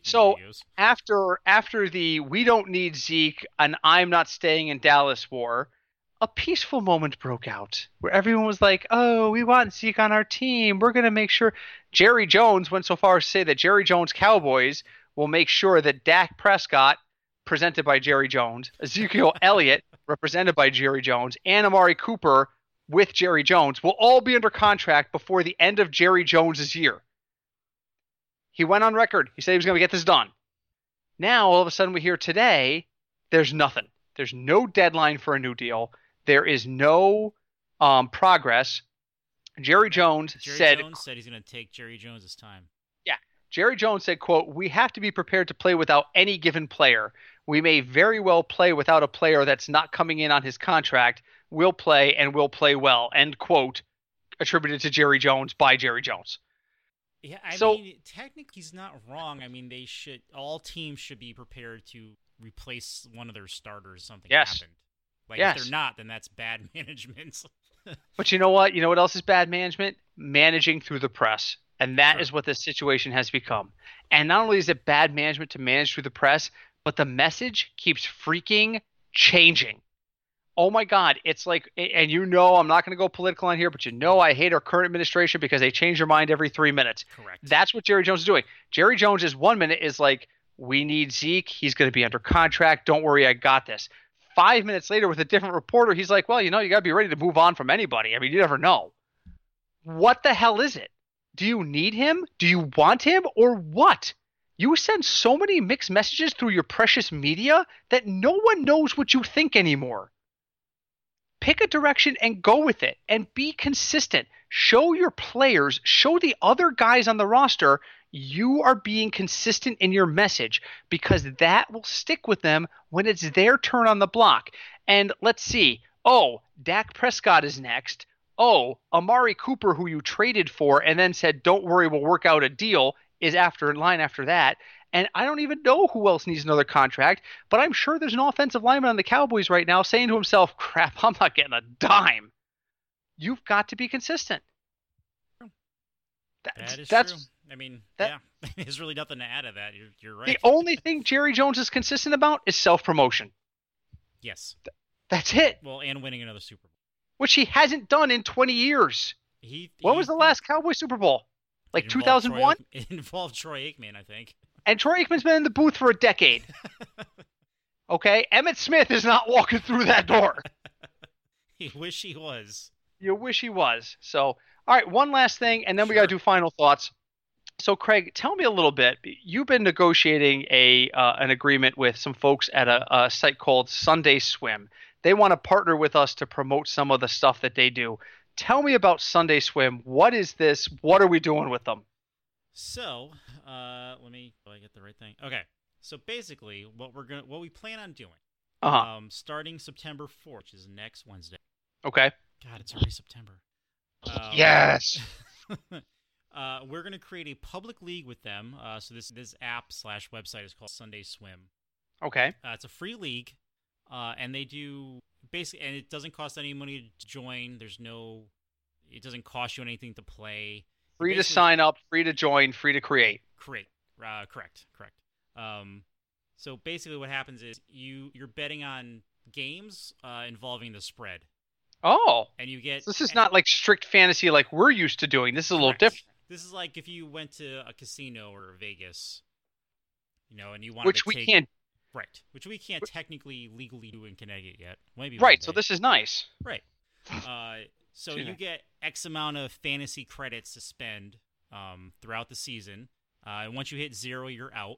So after the we don't need Zeke and I'm not staying in Dallas war, a peaceful moment broke out where everyone was like, oh, we want Zeke on our team. We're going to make sure. Jerry Jones went so far as to say that Jerry Jones Cowboys will make sure that Dak Prescott, presented by Jerry Jones, Ezekiel Elliott, represented by Jerry Jones, and Amari Cooper with Jerry Jones will all be under contract before the end of Jerry Jones's year. He went on record. He said he was going to get this done. Now, all of a sudden, we hear today, there's nothing. There's no deadline for a new deal. There is no progress. Jerry Jones said he's going to take Jerry Jones's time. Yeah. Jerry Jones said, quote, we have to be prepared to play without any given player. We may very well play without a player that's not coming in on his contract. We'll play and we'll play well, end quote, attributed to Jerry Jones by Jerry Jones. Yeah, I mean, technically he's not wrong. I mean, all teams should be prepared to replace one of their starters if something happened. Like, if they're not, then that's bad management. But you know what? You know what else is bad management? Managing through the press. And that is what this situation has become. And not only is it bad management to manage through the press, but the message keeps freaking changing. Oh, my God. It's like, and I'm not going to go political on here, but I hate our current administration because they change their mind every 3 minutes. Correct. That's what Jerry Jones is doing. Jerry Jones is 1 minute is like, we need Zeke. He's going to be under contract. Don't worry. I got this. 5 minutes later with a different reporter, he's like, well, you got to be ready to move on from anybody. I mean, you never know. What the hell is it? Do you need him? Do you want him or what? You send so many mixed messages through your precious media that no one knows what you think anymore. Pick a direction and go with it and be consistent. Show your players, show the other guys on the roster, you are being consistent in your message because that will stick with them when it's their turn on the block. And let's see. Oh, Dak Prescott is next. Oh, Amari Cooper, who you traded for and then said, don't worry, we'll work out a deal, is after in line after that. And I don't even know who else needs another contract, but I'm sure there's an offensive lineman on the Cowboys right now saying to himself, crap, I'm not getting a dime. You've got to be consistent. That's true. I mean, there's really nothing to add to that. You're right. The only thing Jerry Jones is consistent about is self-promotion. Yes. That's it. Well, and winning another Super Bowl. Which he hasn't done in 20 years. When was the last Cowboy Super Bowl? Like 2001? It involved Troy Aikman, I think. And Troy Aikman's been in the booth for a decade. Okay? Emmitt Smith is not walking through that door. You wish he was. You wish he was. So, all right, one last thing, and then we got to do final thoughts. So, Craig, tell me a little bit. You've been negotiating an agreement with some folks at a site called Sunday Swim. They want to partner with us to promote some of the stuff that they do. Tell me about Sunday Swim. What is this? What are we doing with them? So, do I get the right thing? Okay. So basically, what we plan on doing, starting September 4th, which is next Wednesday. Okay. God, it's already September. Yes. We're gonna create a public league with them. So this app/website is called Sunday Swim. Okay. It's a free league, and they do basically, and it doesn't cost any money to join. It doesn't cost you anything to play. Free to sign up, free to join, free to create. Correct. So basically, what happens is you're betting on games involving the spread. Oh, and you get this is not like strict fantasy like we're used to doing. This is a little different. This is like if you went to a casino or Vegas, and you wanted which we can't technically legally do in Connecticut yet. Maybe right, so this is nice. Right. So you get X amount of fantasy credits to spend throughout the season. And once you hit zero, you're out.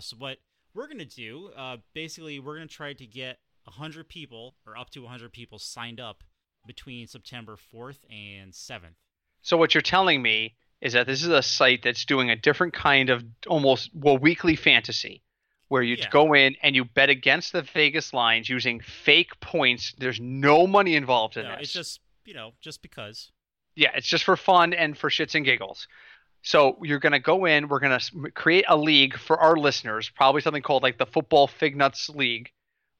So what we're going to do, basically, we're going to try to get 100 people or up to 100 people signed up between September 4th and 7th. So what you're telling me is that this is a site that's doing a different kind of weekly fantasy where you go in and you bet against the Vegas lines using fake points. There's no money involved in this. It's just, just because. Yeah, it's just for fun and for shits and giggles. So you're going to go in, we're going to create a league for our listeners, probably something called like the Football Fig Nuts League.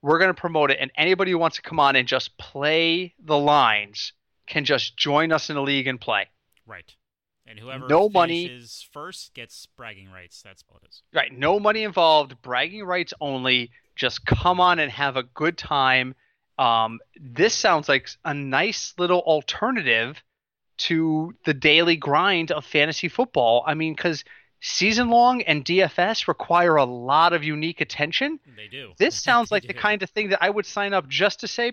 We're going to promote it, and anybody who wants to come on and just play the lines can just join us in the league and play. Right. And whoever finishes first gets bragging rights. That's what it is. Right. No money involved, bragging rights only. Just come on and have a good time. This sounds like a nice little alternative to the daily grind of fantasy football. I mean, because season long and DFS require a lot of unique attention. They do. This sounds like the kind of thing that I would sign up just to say,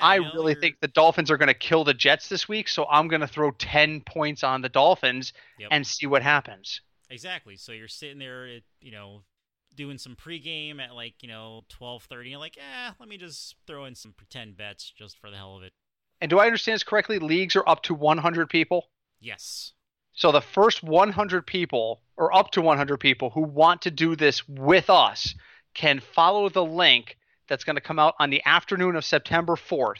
I really think the Dolphins are going to kill the Jets this week, so I'm going to throw 10 points on the Dolphins and see what happens. Exactly. So you're sitting there, doing some pregame at 12:30. You're like, let me just throw in some pretend bets just for the hell of it. And do I understand this correctly? Leagues are up to 100 people? Yes. So the first 100 people, or up to 100 people, who want to do this with us can follow the link that's going to come out on the afternoon of September 4th.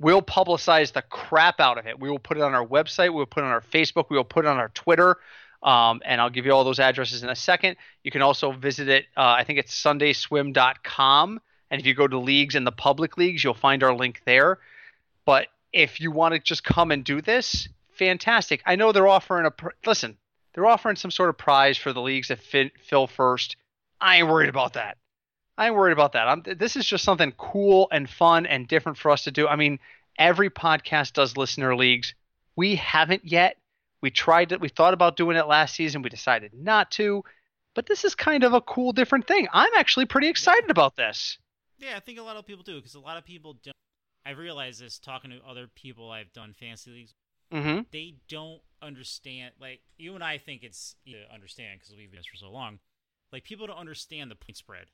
We'll publicize the crap out of it. We will put it on our website. We'll put it on our Facebook. We'll put it on our Twitter. And I'll give you all those addresses in a second. You can also visit it. I think it's sundayswim.com. And if you go to leagues and the public leagues, you'll find our link there. But if you want to just come and do this, fantastic. I know they're offering they're offering some sort of prize for the leagues that fill first. I ain't worried about that. This is just something cool and fun and different for us to do. I mean, every podcast does listener leagues. We haven't yet. We tried it. We thought about doing it last season. We decided not to. But this is kind of a cool, different thing. I'm actually pretty excited about this. Yeah, I think a lot of people do because a lot of people don't. I realized this talking to other people I've done fantasy leagues. Mm-hmm. They don't understand. Like, you and I think it's easy to understand because we've been doing this for so long. Like, people don't understand the point spread.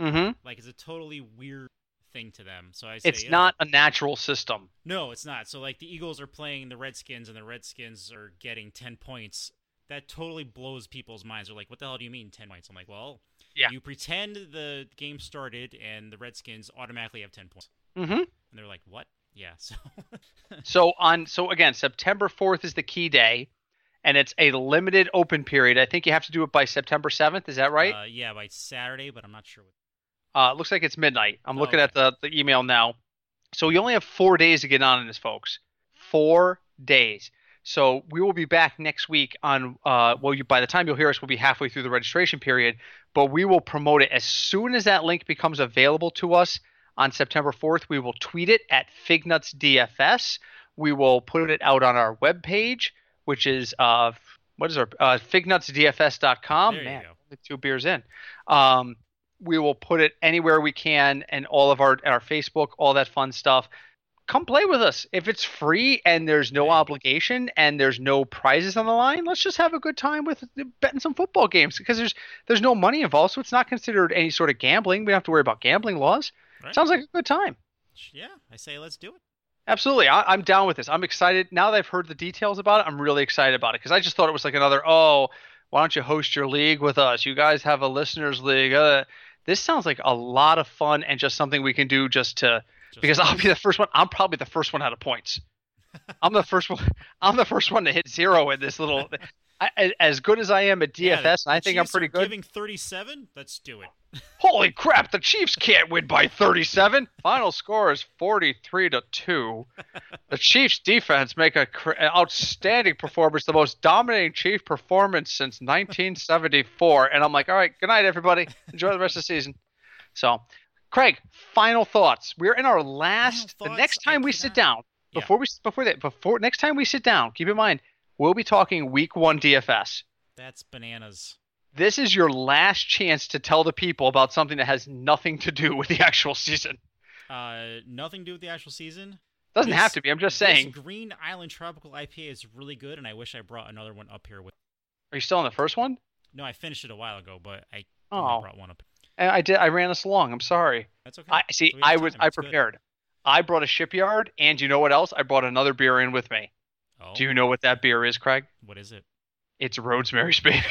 Mm-hmm. Like, it's a totally weird thing to them. So I say, it's not a natural system. No, it's not. So, like, the Eagles are playing the Redskins, and the Redskins are getting 10 points. That totally blows people's minds. They're like, what the hell do you mean 10 points? I'm like, well, you pretend the game started, and the Redskins automatically have 10 points. Mm-hmm. And they're like, what? Yeah. So again, September 4th is the key day, and it's a limited open period. I think you have to do it by September 7th. Is that right? Yeah, by Saturday, but I'm not sure. It looks like it's midnight. I'm looking at the email now. So you only have 4 days to get on in this, folks. 4 days. So we will be back next week on by the time you'll hear us, we'll be halfway through the registration period, but we will promote it as soon as that link becomes available to us. On September 4th, we will tweet it at FignutsDFS. We will put it out on our webpage, which is FignutsDFS.com. There you go. only two beers in. We will put it anywhere we can, and all of our Facebook, all that fun stuff. Come play with us. If it's free and there's no obligation and there's no prizes on the line, let's just have a good time with betting some football games, because there's no money involved, so it's not considered any sort of gambling. We don't have to worry about gambling laws. Right. Sounds like a good time. Yeah, I say let's do it. Absolutely. I'm down with this. I'm excited. Now that I've heard the details about it, I'm really excited about it, because I just thought it was like another, oh, why don't you host your league with us? You guys have a listeners league. This sounds like a lot of fun and just something we can do just to – because I'll be the first one. I'm probably the first one out of points. I'm the first one to hit zero in this little – as good as I am at DFS, and I think I'm pretty good. Giving 37? Let's do it. Holy crap, the Chiefs can't win by 37. Final score is 43-2. The Chiefs defense make an outstanding performance, the most dominating Chief performance since 1974. And I'm like, all right, good night, everybody. Enjoy the rest of the season. So, Craig, final thoughts. We're in our last. The next time we sit down, next time we sit down, keep in mind, we'll be talking week one DFS. That's bananas. This is your last chance to tell the people about something that has nothing to do with the actual season. Nothing to do with the actual season? Doesn't have to be. I'm just saying. This Green Island Tropical IPA is really good, and I wish I brought another one up here with. Are you still on the first one? No, I finished it a while ago, but I brought one up. I did. I ran us along. I'm sorry. That's okay. I prepared. Good. I brought a Shipyard, and you know what else? I brought another beer in with me. Oh. Do you know what that beer is, Craig? What is it? It's Rosemary's Baby.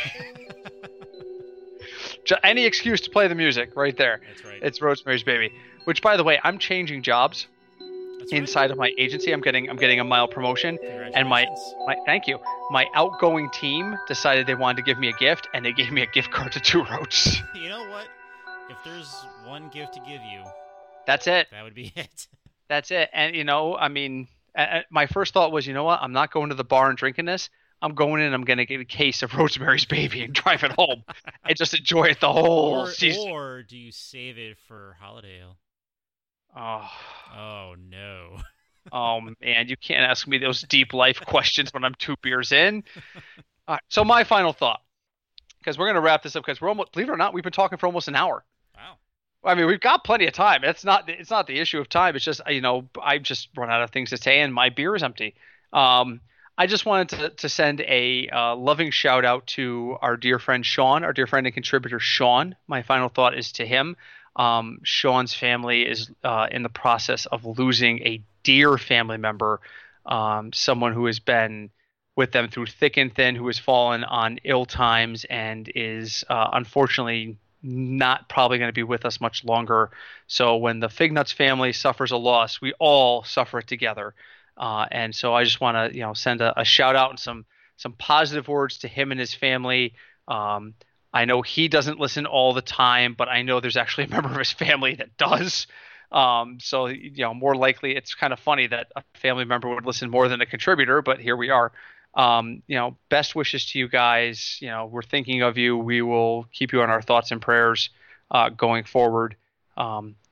Any excuse to play the music right there. That's right. It's Rosemary's Baby, which, by the way, I'm changing jobs. That's inside of my agency. I'm getting a mild promotion, and my thank you. My outgoing team decided they wanted to give me a gift, and they gave me a gift card to Two Roads. You know what? If there's one gift to give you, that's it. That would be it. That's it. And my first thought was, you know what? I'm not going to the bar and drinking this. I'm going in, I'm going to get a case of Rosemary's Baby and drive it home and just enjoy it the whole season. Or do you save it for holiday ale? Oh, no. Oh, man, you can't ask me those deep life questions when I'm two beers in. All right, so my final thought, because we're going to wrap this up, because we're almost, believe it or not, we've been talking for almost an hour. Wow. I mean, we've got plenty of time. It's not the issue of time. It's just, I've just run out of things to say, and my beer is empty. I just wanted to send a loving shout out to our dear friend and contributor Sean. My final thought is to him. Sean's family is in the process of losing a dear family member, someone who has been with them through thick and thin, who has fallen on ill times and is unfortunately not probably going to be with us much longer. So when the Fig Nuts family suffers a loss, we all suffer it together. And so I just want to, send a shout out and some positive words to him and his family. I know he doesn't listen all the time, but I know there's actually a member of his family that does. So, more likely it's kind of funny that a family member would listen more than a contributor, but here we are. Best wishes to you guys. We're thinking of you. We will keep you on our thoughts and prayers, going forward.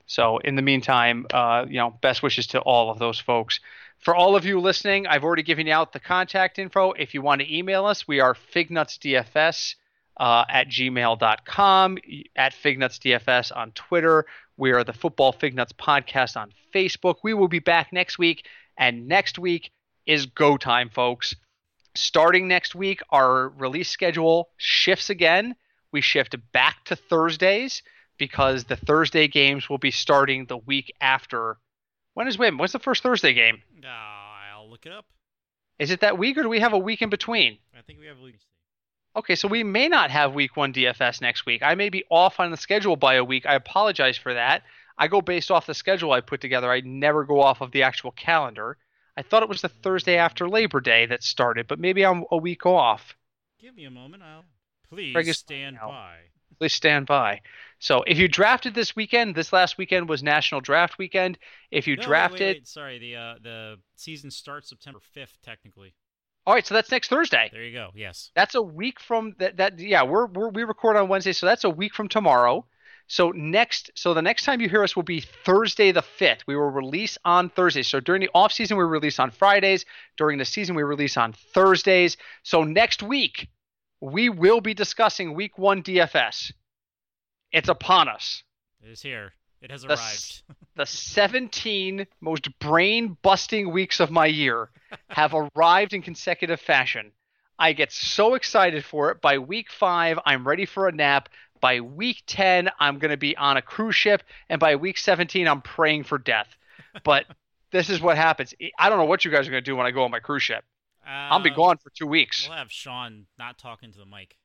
So in the meantime, best wishes to all of those folks. For all of you listening, I've already given out the contact info. If you want to email us, we are FignutsDFS at gmail.com, at FignutsDFS on Twitter. We are the Football Fignuts Podcast on Facebook. We will be back next week, and next week is go time, folks. Starting next week, our release schedule shifts again. We shift back to Thursdays because the Thursday games will be starting the week after. When's the first Thursday game? I'll look it up. Is it that week, or do we have a week in between? I think we have a week. Okay, so we may not have week one DFS next week. I may be off on the schedule by a week. I apologize for that. I go based off the schedule I put together. I never go off of the actual calendar. I thought it was the Thursday after Labor Day that started, but maybe I'm a week off. Give me a moment. Please stand by. Please stand by. So if you drafted this weekend, this last weekend was National Draft Weekend. If you drafted... Wait. Sorry, the season starts September 5th, technically. All right, so that's next Thursday. There you go, yes. That's a week from... we record on Wednesday, so that's a week from tomorrow. So the next time you hear us will be Thursday the 5th. We will release on Thursday. So during the off-season, we release on Fridays. During the season, we release on Thursdays. So next week... we will be discussing Week 1 DFS. It's upon us. It is here. It has arrived. The 17 most brain-busting weeks of my year have arrived in consecutive fashion. I get so excited for it. By Week 5, I'm ready for a nap. By Week 10, I'm going to be on a cruise ship. And by Week 17, I'm praying for death. But this is what happens. I don't know what you guys are going to do when I go on my cruise ship. I'll be gone for 2 weeks. We'll have Sean not talking to the mic.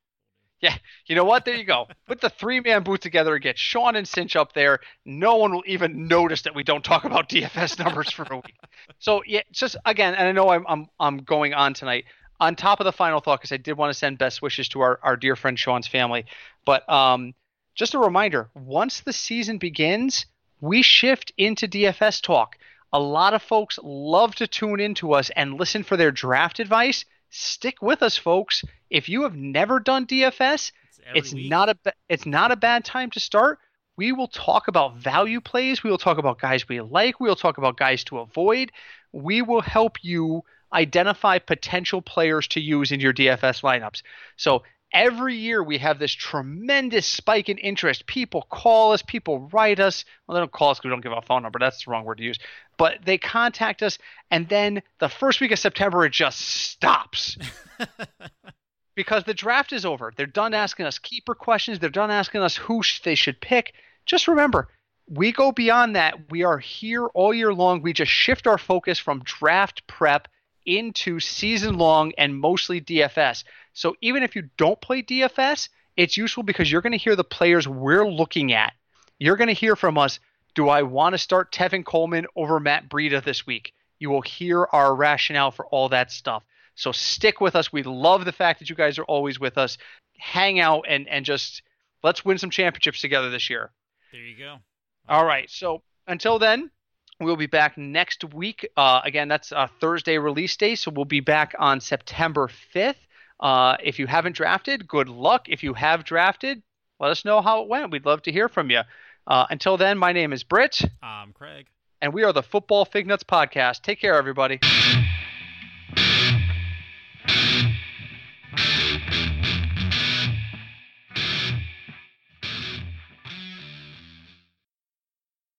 Yeah, you know what? There you go. Put the three-man booth together and get Sean and Cinch up there. No one will even notice that we don't talk about DFS numbers for a week. So, yeah, just, again, and I know I'm going on tonight. On top of the final thought, because I did want to send best wishes to our dear friend Sean's family. But just a reminder, once the season begins, we shift into DFS talk. A lot of folks love to tune into us and listen for their draft advice. Stick with us, folks. If you have never done DFS, it's not a bad time to start. We will talk about value plays. We will talk about guys we like. We will talk about guys to avoid. We will help you identify potential players to use in your DFS lineups. So every year we have this tremendous spike in interest. People call us. People write us. Well, they don't call us because we don't give out a phone number. That's the wrong word to use. But they contact us, and then the first week of September, it just stops because the draft is over. They're done asking us keeper questions. They're done asking us who they should pick. Just remember, we go beyond that. We are here all year long. We just shift our focus from draft prep into season long and mostly DFS. So even if you don't play DFS, it's useful because you're going to hear the players we're looking at. You're going to hear from us, do I want to start Tevin Coleman over Matt Breida this week? You will hear our rationale for all that stuff. So stick with us. We love the fact that you guys are always with us. Hang out and just let's win some championships together this year. There you go. All right. So until then, we'll be back next week. Again, that's a Thursday release day, so we'll be back on September 5th. If you haven't drafted, good luck. If you have drafted, let us know how it went. We'd love to hear from you. Until then, my name is Britt. I'm Craig. And we are the Football Fig Nuts Podcast. Take care, everybody.